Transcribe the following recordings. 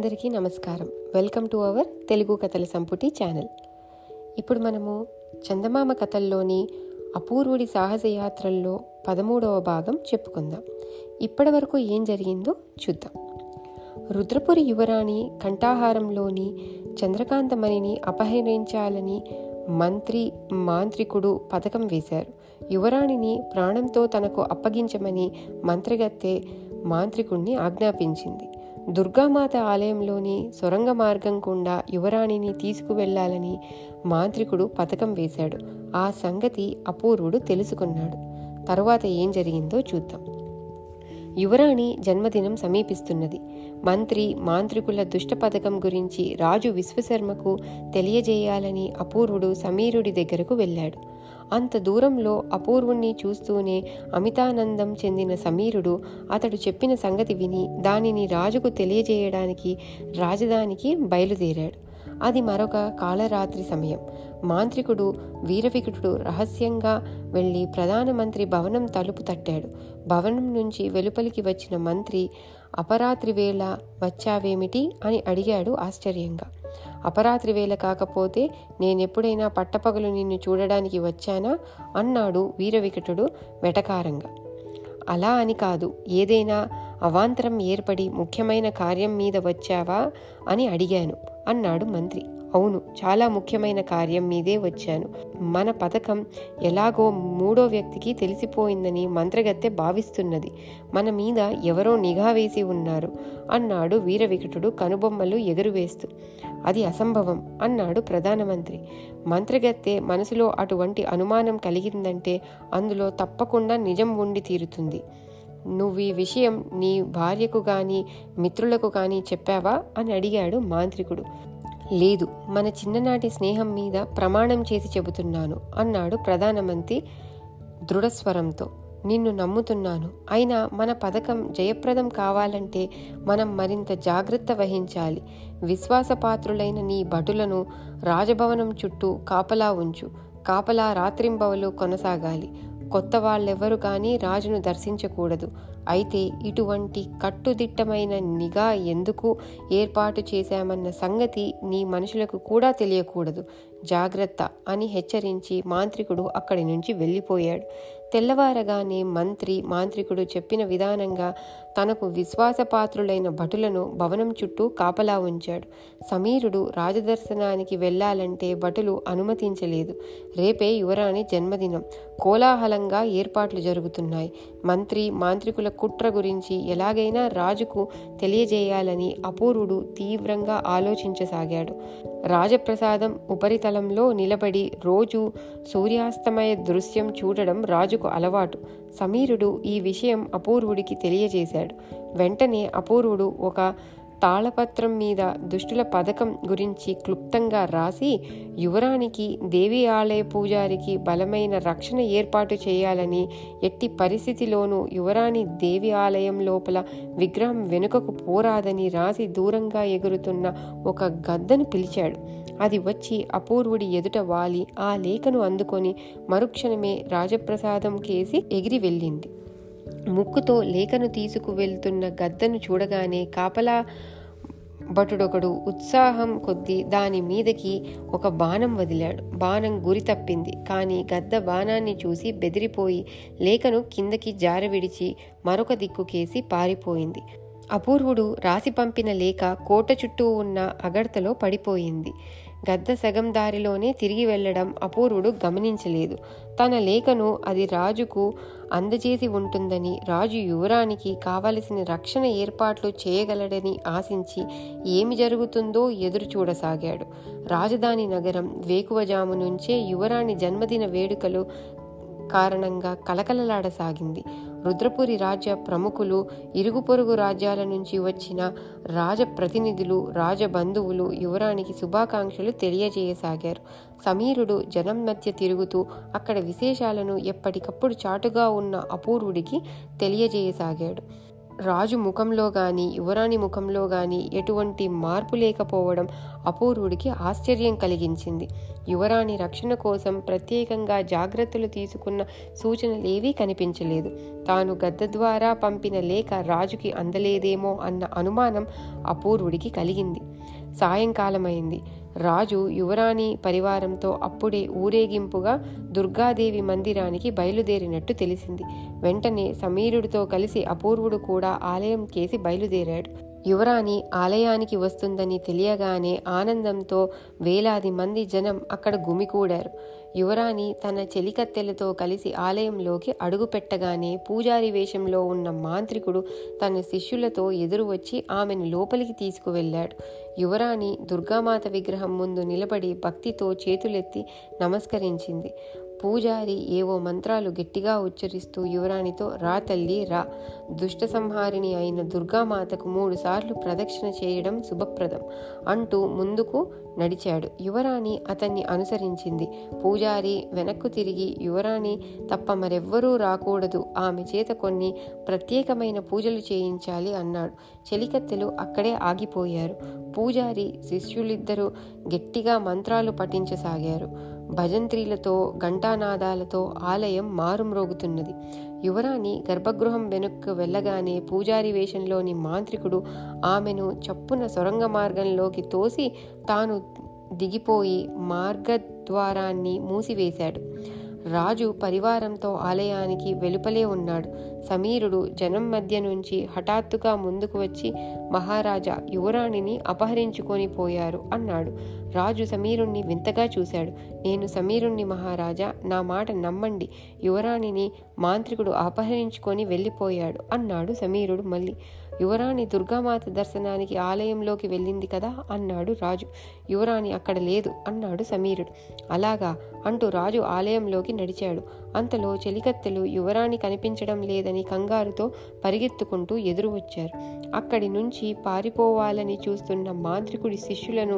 అందరికీ నమస్కారం. Welcome to our Telugu కథల సంపుటి ఛానల్. ఇప్పుడు మనము చందమామ కథల్లోని అపూర్వుడి సాహస యాత్రల్లో 13వ భాగం చెప్పుకుందాం. ఇప్పటి వరకు ఏం జరిగిందో చూద్దాం. రుద్రపురి యువరాణి కంఠాహారంలోని చంద్రకాంతమణిని అపహరించాలని మాంత్రికుడు పథకం వేశారు. యువరాణిని ప్రాణంతో తనకు అప్పగించమని మంత్రగత్తె మాంత్రికుడిని ఆజ్ఞాపించింది. దుర్గామాత ఆలయంలోని సొరంగ మార్గం గుండా యువరాణిని తీసుకువెళ్లాలని మాంత్రికుడు పథకం వేశాడు. ఆ సంగతి అపూర్వుడు తెలుసుకున్నాడు. తరువాత ఏం జరిగిందో చూద్దాం. యువరాణి జన్మదినం సమీపిస్తున్నది. మంత్రి మాంత్రికుల దుష్ట పథకం గురించి రాజు విశ్వశర్మకు తెలియజేయాలని అపూర్వుడు సమీరుడి దగ్గరకు వెళ్ళాడు. అంత దూరంలో అపూర్వుణ్ణి చూస్తూనే అమితానందం చెందిన సమీరుడు అతడు చెప్పిన సంగతి విని దానిని రాజుకు తెలియజేయడానికి రాజధానికి బయలుదేరాడు. అది మరొక కాళరాత్రి సమయం. మాంత్రికుడు వీరవికుటుడు రహస్యంగా వెళ్ళి ప్రధానమంత్రి భవనం తలుపు తట్టాడు. భవనం నుంచి వెలుపలికి వచ్చిన మంత్రి, అపరాత్రి వేళ వచ్చావేమిటి అని అడిగాడు ఆశ్చర్యంగా. అపరాత్రి వేళ కాకపోతే నేనెప్పుడైనా పట్టపగలు నిన్ను చూడడానికి వచ్చానా అన్నాడు వీరవికుటుడు వెటకారంగా. అలా అని కాదు, ఏదైనా అవాంతరం ఏర్పడి ముఖ్యమైన కార్యం మీద వచ్చావా అని అడిగాను అన్నాడు మంత్రి. అవును, చాలా ముఖ్యమైన కార్యం మీదే వచ్చాను. మన పథకం ఎలాగో మూడో వ్యక్తికి తెలిసిపోయిందని మంత్రగత్తె భావిస్తున్నది. మన మీద ఎవరో నిఘా వేసి ఉన్నారు అన్నాడు వీరవికుటుడు కనుబొమ్మలు ఎగురువేస్తూ. అది అసంభవం అన్నాడు ప్రధానమంత్రి. మంత్రగత్తె మనసులో అటువంటి అనుమానం కలిగిందంటే అందులో తప్పకుండా నిజం ఉండి తీరుతుంది. నువ్వు ఈ విషయం నీ భార్యకు కానీ మిత్రులకు కానీ చెప్పావా అని అడిగాడు మాంత్రికుడు. లేదు, మన చిన్ననాటి స్నేహం మీద ప్రమాణం చేసి చెబుతున్నాను అన్నాడు ప్రధానమంత్రి దృఢస్వరంతో. నిన్ను నమ్ముతున్నాను. అయినా మన పథకం జయప్రదం కావాలంటే మనం మరింత జాగ్రత్త వహించాలి. విశ్వాసపాత్రులైన నీ భటులను రాజభవనం చుట్టూ కాపలా ఉంచు. కాపలా రాత్రింబవలు కొనసాగాలి. కొత్త వాళ్ళెవ్వరూ కానీ రాజును దర్శించకూడదు. అయితే ఇటువంటి కట్టుదిట్టమైన నిఘా ఎందుకు ఏర్పాటు చేశామన్న సంగతి నీ మనుషులకు కూడా తెలియకూడదు. జాగ్రత్త అని హెచ్చరించి మాంత్రికుడు అక్కడి నుంచి వెళ్ళిపోయాడు. తెల్లవారగానే మంత్రి మాంత్రికుడు చెప్పిన విధానంగా తనకు విశ్వాసపాత్రులైన భటులను భవనం చుట్టూ కాపలా ఉంచాడు. సమీరుడు రాజదర్శనానికి వెళ్ళాలంటే భటులు అనుమతించలేదు. రేపే యువరాణి జన్మదినం. కోలాహలంగా ఏర్పాట్లు జరుగుతున్నాయి. మంత్రి మాంత్రికుల కుట్ర గురించి ఎలాగైనా రాజుకు తెలియజేయాలని అపూర్వుడు తీవ్రంగా ఆలోచించసాగాడు. రాజప్రసాదం ఉపరితలంలో నిలబడి రోజు సూర్యాస్తమయ దృశ్యం చూడడం రాజుకు అలవాటు. సమీరుడు ఈ విషయం అపూర్వుడికి తెలియజేశాడు. వెంటనే అపూర్వుడు ఒక తాళపత్రం మీద దుష్టుల పథకం గురించి క్లుప్తంగా రాసి యువరానికి దేవి ఆలయ పూజారికి బలమైన రక్షణ ఏర్పాటు చేయాలని, ఎట్టి పరిస్థితిలోనూ యువరాణి దేవి ఆలయం లోపల విగ్రహం వెనుకకు పోరాదని రాసి దూరంగా ఎగురుతున్న ఒక గద్దను పిలిచాడు. అది వచ్చి అపూర్వుడి ఎదుట వాలి ఆ లేఖను అందుకొని మరుక్షణమే రాజప్రసాదం కేసి ఎగిరి వెళ్ళింది. ముక్కుతో లేఖను తీసుకువెళ్తున్న గద్దను చూడగానే కాపలా భటుడొకడు ఉత్సాహం కొద్దీ దాని మీదకి ఒక బాణం వదిలాడు. బాణం గురి తప్పింది. కానీ గద్ద బాణాన్ని చూసి బెదిరిపోయి లేఖను కిందకి జారవిడిచి మరొక దిక్కుకేసి పారిపోయింది. అపూర్వుడు రాసి పంపిన లేఖ కోట చుట్టూ ఉన్న అగడతలో పడిపోయింది. గద్ద సగం దారిలోనే తిరిగి వెళ్లడం అపూర్వుడు గమనించలేదు. తన లేఖను అది రాజుకు అందజేసి ఉంటుందని, రాజు యువరానికి కావలసిన రక్షణ ఏర్పాట్లు చేయగలడని ఆశించి ఏమి జరుగుతుందో ఎదురు చూడసాగాడు. రాజధాని నగరం వేకువజాము నుంచే యువరాణి జన్మదిన వేడుకలు కారణంగా కలకలలాడసాగింది. రుద్రపురి రాజ్య ప్రముఖులు, ఇరుగు పొరుగు రాజ్యాల నుంచి వచ్చిన రాజప్రతినిధులు, రాజబంధువులు యువరానికి శుభాకాంక్షలు తెలియజేయసాగారు. సమీరుడు జనం మధ్య తిరుగుతూ అక్కడ విశేషాలను ఎప్పటికప్పుడు చాటుగా ఉన్న అపూర్వుడికి తెలియజేయసాగాడు. రాజు ముఖంలో కానీ యువరాణి ముఖంలో కానీ ఎటువంటి మార్పు లేకపోవడం అపూర్వుడికి ఆశ్చర్యం కలిగించింది. యువరాణి రక్షణ కోసం ప్రత్యేకంగా జాగ్రత్తలు తీసుకున్న సూచనలేవీ కనిపించలేదు. తాను గద్ద ద్వారా పంపిన లేఖ రాజుకి అందలేదేమో అన్న అనుమానం అపూర్వుడికి కలిగింది. సాయంకాలమైంది. రాజు యువరాణి పరివారంతో అప్పుడే ఊరేగింపుగా దుర్గాదేవి మందిరానికి బయలుదేరినట్టు తెలిసింది. వెంటనే సమీరుడితో కలిసి అపూర్వుడు కూడా ఆలయం కేసి బయలుదేరాడు. యువరాణి ఆలయానికి వస్తుందని తెలియగానే ఆనందంతో వేలాది మంది జనం అక్కడ గుమికూడారు. యువరాణి తన చెలికత్తెలతో కలిసి ఆలయంలోకి అడుగుపెట్టగానే పూజారి వేషంలో ఉన్న మాంత్రికుడు తన శిష్యులతో ఎదురు వచ్చి ఆమెను లోపలికి తీసుకువెళ్ళాడు. యువరాణి దుర్గామాత విగ్రహం ముందు నిలబడి భక్తితో చేతులెత్తి నమస్కరించింది. పూజారి ఏవో మంత్రాలు గట్టిగా ఉచ్చరిస్తూ యువరాణితో "రా తల్లి రా, దుష్ట సంహారిణి అయిన దుర్గామాతకు 3 సార్లు ప్రదక్షిణ చేయడం శుభప్రదం" అంటూ ముందుకు నడిచాడు. యువరాణి అతన్ని అనుసరించింది. పూజారి వెనక్కు తిరిగి యువరాణి తప్ప మరెవ్వరూ రాకూడదు, ఆమె చేత కొన్ని ప్రత్యేకమైన పూజలు చేయించాలి అన్నాడు. చెలికత్తెలు అక్కడే ఆగిపోయారు. పూజారి శిష్యులిద్దరూ గట్టిగా మంత్రాలు పఠించసాగారు. భజంత్రీలతో ఘంటానాదాలతో ఆలయం మారుమ్రోగుతున్నది. యువరాణి గర్భగృహం వెనక్కు వెళ్ళగానే పూజారి వేషంలోని మాంత్రికుడు ఆమెను చప్పున సొరంగ మార్గంలోకి తోసి తాను దిగిపోయి మార్గద్వారాన్ని మూసివేశాడు. రాజు పరివారంతో ఆలయానికి వెలుపలే ఉన్నాడు. సమీరుడు జనం మధ్య నుంచి హఠాత్తుగా ముందుకు వచ్చి "మహారాజా, యువరాణిని అపహరించుకొని పోయారు" అన్నాడు. రాజు సమీరుణ్ణి వింతగా చూశాడు. "నేను సమీరుణ్ణి మహారాజా, నా మాట నమ్మండి, యువరాణిని మాంత్రికుడు అపహరించుకొని వెళ్ళిపోయాడు" అన్నాడు సమీరుడు మళ్ళీ. "యువరాణి దుర్గామాత దర్శనానికి ఆలయంలోకి వెళ్ళింది కదా" అన్నాడు రాజు. "యువరాణి అక్కడ లేదు" అన్నాడు సమీరుడు. "అలాగా" అంటూ రాజు ఆలయంలోకి నడిచాడు. అంతలో చెలికత్తెలు యువరాణి కనిపించడం లేదని కంగారుతో పరిగెత్తుకుంటూ ఎదురు వచ్చారు. అక్కడి నుంచి పారిపోవాలని చూస్తున్న మాంత్రికుడి శిష్యులను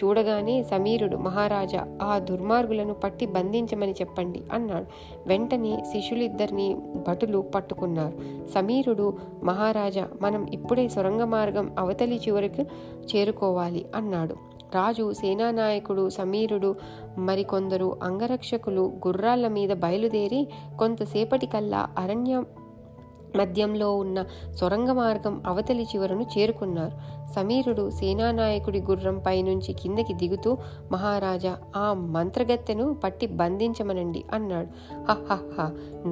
చూడగానే సమీరుడు "మహారాజా, ఆ దుర్మార్గులను పట్టి బంధించమని చెప్పండి" అన్నాడు. వెంటనే శిష్యులిద్దరిని భటులు పట్టుకున్నారు. సమీరుడు "మహారాజా, మనం ఇప్పుడే సొరంగ మార్గం అవతలి చివరకు చేరుకోవాలి" అన్నాడు. రాజు సేనానాయకుడు సమీరుడు మరికొందరు అంగరక్షకులు గుర్రాల మీద బయలుదేరి కొంతసేపటికల్లా అరణ్య మధ్యంలో ఉన్న సొరంగ మార్గం అవతలి చివరను చేరుకున్నారు. సమీరుడు సేనానాయకుడి గుర్రం పైనుంచి కిందకి దిగుతూ "మహారాజా, ఆ మంత్రగత్తెను పట్టి బంధించమనండి" అన్నాడు. "హహహ,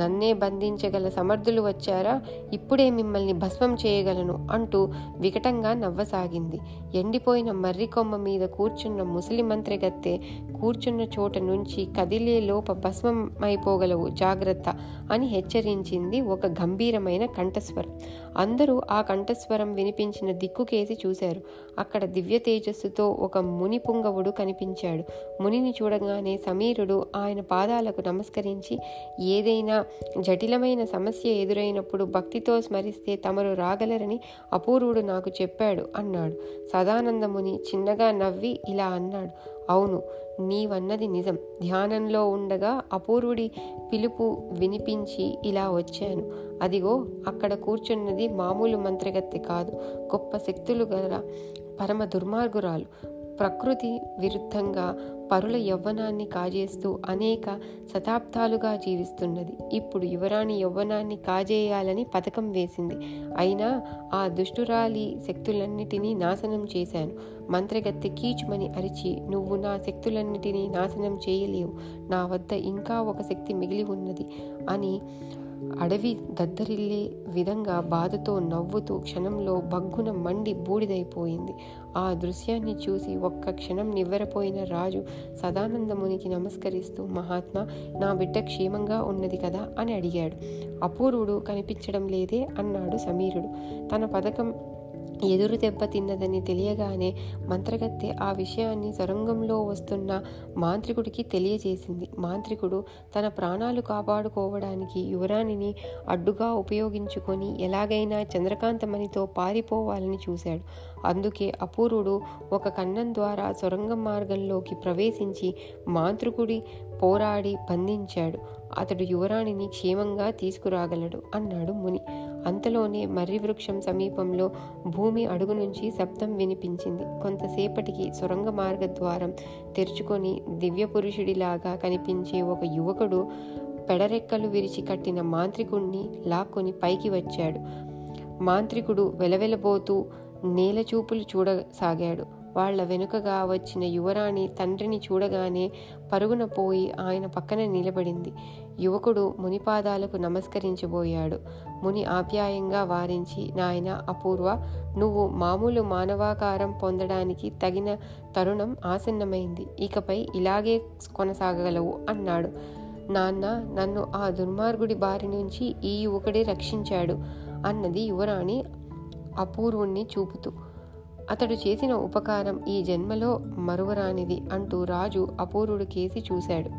నన్నే బంధించగల సమర్థులు వచ్చారా? ఇప్పుడే మిమ్మల్ని భస్మం చేయగలను" అంటూ వికటంగా నవ్వసాగింది. ఎండిపోయిన మర్రి కొమ్మ మీద కూర్చున్న ముసలి మంత్రగత్తె కూర్చున్న చోట నుంచి కదిలే లోప భస్మం అయిపోగలవు, జాగ్రత్త అని హెచ్చరించింది ఒక గంభీరమైన కంఠస్వరం. అందరూ ఆ కంఠస్వరం వినిపించిన దిక్కుకేసి చూశారు. అక్కడ దివ్య తేజస్సుతో ఒక ముని పుంగవుడు కనిపించాడు. మునిని చూడగానే సమీరుడు ఆయన పాదాలకు నమస్కరించి "ఏదైనా జటిలమైన సమస్య ఎదురైనప్పుడు భక్తితో స్మరిస్తే తమరు రాగలరని అపూర్వుడు నాకు చెప్పాడు" అన్నాడు. సదానందముని చిన్నగా నవ్వి ఇలా అన్నాడు "అవును, నీవన్నది నిజం. ధ్యానంలో ఉండగా అపూర్వుడి పిలుపు వినిపించి ఇలా వచ్చాను. అదిగో అక్కడ కూర్చున్నది మామూలు మంత్రగత్తె కాదు, గొప్ప శక్తులు గల పరమ దుర్మార్గురాలు. ప్రకృతి విరుద్ధంగా పరుల యవ్వనాన్ని కాజేస్తూ అనేక శతాబ్దాలుగా జీవిస్తున్నది. ఇప్పుడు యువరాణి యవ్వనాన్ని కాజేయాలని పథకం వేసింది. అయినా ఆ దుష్టురాలి శక్తులన్నిటినీ నాశనం చేశాను. మంత్రగత్తె కీచుమని అరిచి "నువ్వు నా శక్తులన్నిటినీ నాశనం చేయలేవు, నా వద్ద ఇంకా ఒక శక్తి మిగిలి ఉన్నది" అని అడవి దద్దరిల్లే విధంగా బాధతో నవ్వుతూ క్షణంలో భగ్గున మండి బూడిదైపోయింది. ఆ దృశ్యాన్ని చూసి ఒక్క క్షణం నివ్వెరపోయిన రాజు సదానందమునికి నమస్కరిస్తూ "మహాత్మా, నా బిడ్డ క్షేమంగా ఉన్నది కదా" అని అడిగాడు. "అపూర్వుడు కనిపించడం లేదే" అన్నాడు సమీరుడు. తన పథకం ఎదురు దెబ్బ తిన్నదని తెలియగానే మంత్రగత్తె ఆ విషయాన్ని సొరంగంలో వస్తున్న మాంత్రికుడికి తెలియజేసింది. మాంత్రికుడు తన ప్రాణాలు కాపాడుకోవడానికి యువరాణిని అడ్డుగా ఉపయోగించుకొని ఎలాగైనా చంద్రకాంతమణితో పారిపోవాలని చూశాడు. అందుకే అపూర్వుడు ఒక కన్నం ద్వారా సొరంగ మార్గంలోకి ప్రవేశించి మాంత్రికుడి పోరాడి బంధించాడు. అతడు యువరాణిని క్షేమంగా తీసుకురాగలడు అన్నాడు ముని. అంతలోనే మర్రి వృక్షం సమీపంలో భూమి అడుగు నుంచి శబ్దం వినిపించింది. కొంతసేపటికి సొరంగ మార్గద్వారం తెరుచుకొని దివ్య పురుషుడిలాగా కనిపించే ఒక యువకుడు పెడరెక్కలు విరిచి కట్టిన మాంత్రికుణ్ణి లాక్కొని పైకి వచ్చాడు. మాంత్రికుడు వెలవెలబోతూ నేలచూపులు చూడసాగాడు. వాళ్ల వెనుకగా వచ్చిన యువరాణి తండ్రిని చూడగానే పరుగున పోయి ఆయన పక్కన నిలబడింది. యువకుడు మునిపాదాలకు నమస్కరించబోయాడు. ముని ఆప్యాయంగా వారించి, నాయన అపూర్వ, నువ్వు మామూలు మానవాకారం పొందడానికి తగిన తరుణం ఆసన్నమైంది. ఇకపై ఇలాగే కొనసాగగలవు అన్నాడు. నాన్న, నన్ను ఆ దుర్మార్గుడి బారి నుంచి ఈ యువకుడే రక్షించాడు అన్నది యువరాణి అపూర్వుణ్ణి చూపుతూ. అతడు చేసిన ఉపకారం ఈ జన్మలో మరువరానిది అంటూ రాజు అపూర్వుడు కేసి చూశాడు.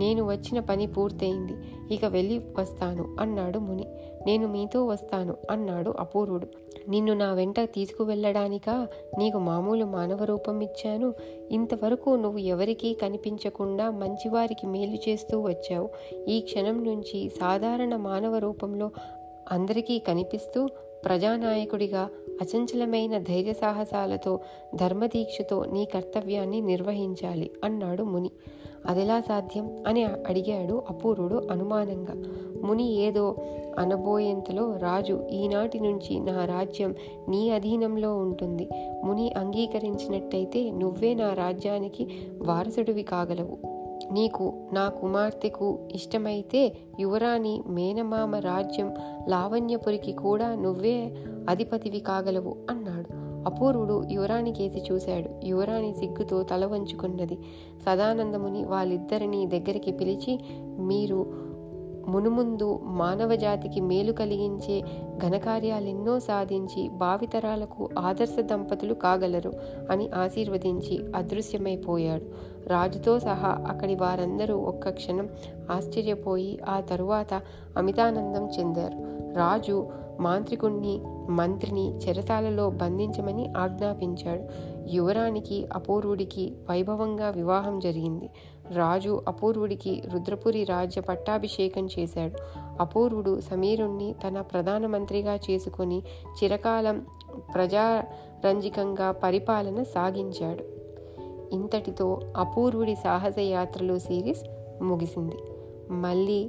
నేను వచ్చిన పని పూర్తయింది, ఇక వెళ్ళి వస్తాను అన్నాడు ముని. నేను మీతో వస్తాను అన్నాడు అపూర్వుడు. నిన్ను నా వెంట తీసుకువెళ్ళడానికా నీకు మామూలు మానవ రూపం ఇచ్చాను? ఇంతవరకు నువ్వు ఎవరికీ కనిపించకుండా మంచివారికి మేలు చేస్తూ వచ్చావు. ఈ క్షణం నుంచి సాధారణ మానవ రూపంలో అందరికీ కనిపిస్తూ ప్రజానాయకుడిగా అచంచలమైన ధైర్య సాహసాలతో ధర్మదీక్షతో నీ కర్తవ్యాన్ని నిర్వహించాలి అన్నాడు ముని. అదెలా సాధ్యం అని అడిగాడు అపూర్వుడు అనుమానంగా. ముని ఏదో అనబోయేంతలో రాజు, ఈనాటి నుంచి నా రాజ్యం నీ అధీనంలో ఉంటుంది. ముని అంగీకరించినట్టయితే నువ్వే నా రాజ్యానికి వారసుడివి కాగలవు. నీకు నా కుమార్తెకు ఇష్టమైతే యువరాణి మేనమామ రాజ్యం లావణ్యపురికి కూడా నువ్వే అధిపతివి కాగలవు అన్నాడు. అపూర్వుడు యువరాణి కేసి చూశాడు. యువరాణి సిగ్గుతో తల వంచుకున్నది. సదానందముని వాళ్ళిద్దరినీ దగ్గరికి పిలిచి, మీరు మునుముందు మానవజాతికి మేలు కలిగించే ఘనకార్యాలెన్నో సాధించి భావితరాలకు ఆదర్శ దంపతులు కాగలరు అని ఆశీర్వదించి అదృశ్యమైపోయాడు. రాజుతో సహా అక్కడి వారందరూ ఒక్క క్షణం ఆశ్చర్యపోయి ఆ తరువాత అమితానందం చెందారు. రాజు మాంత్రికుణ్ణి మంత్రిని చెరసాలలో బంధించమని ఆజ్ఞాపించాడు. యువరానికి అపూర్వుడికి వైభవంగా వివాహం జరిగింది. రాజు అపూర్వుడికి రుద్రపురి రాజ్య పట్టాభిషేకం చేశాడు. అపూర్వుడు సమీరుణ్ణి తన ప్రధానమంత్రిగా చేసుకొని చిరకాలం ప్రజారంజికంగా పరిపాలన సాగించాడు. ఇంతటితో అపూర్వుడి సాహస యాత్రలు సిరీస్ ముగిసింది. మళ్ళీ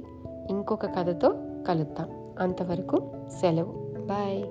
ఇంకొక కథతో కలుద్దాం. అంతవరకు సెలవు. బాయ్.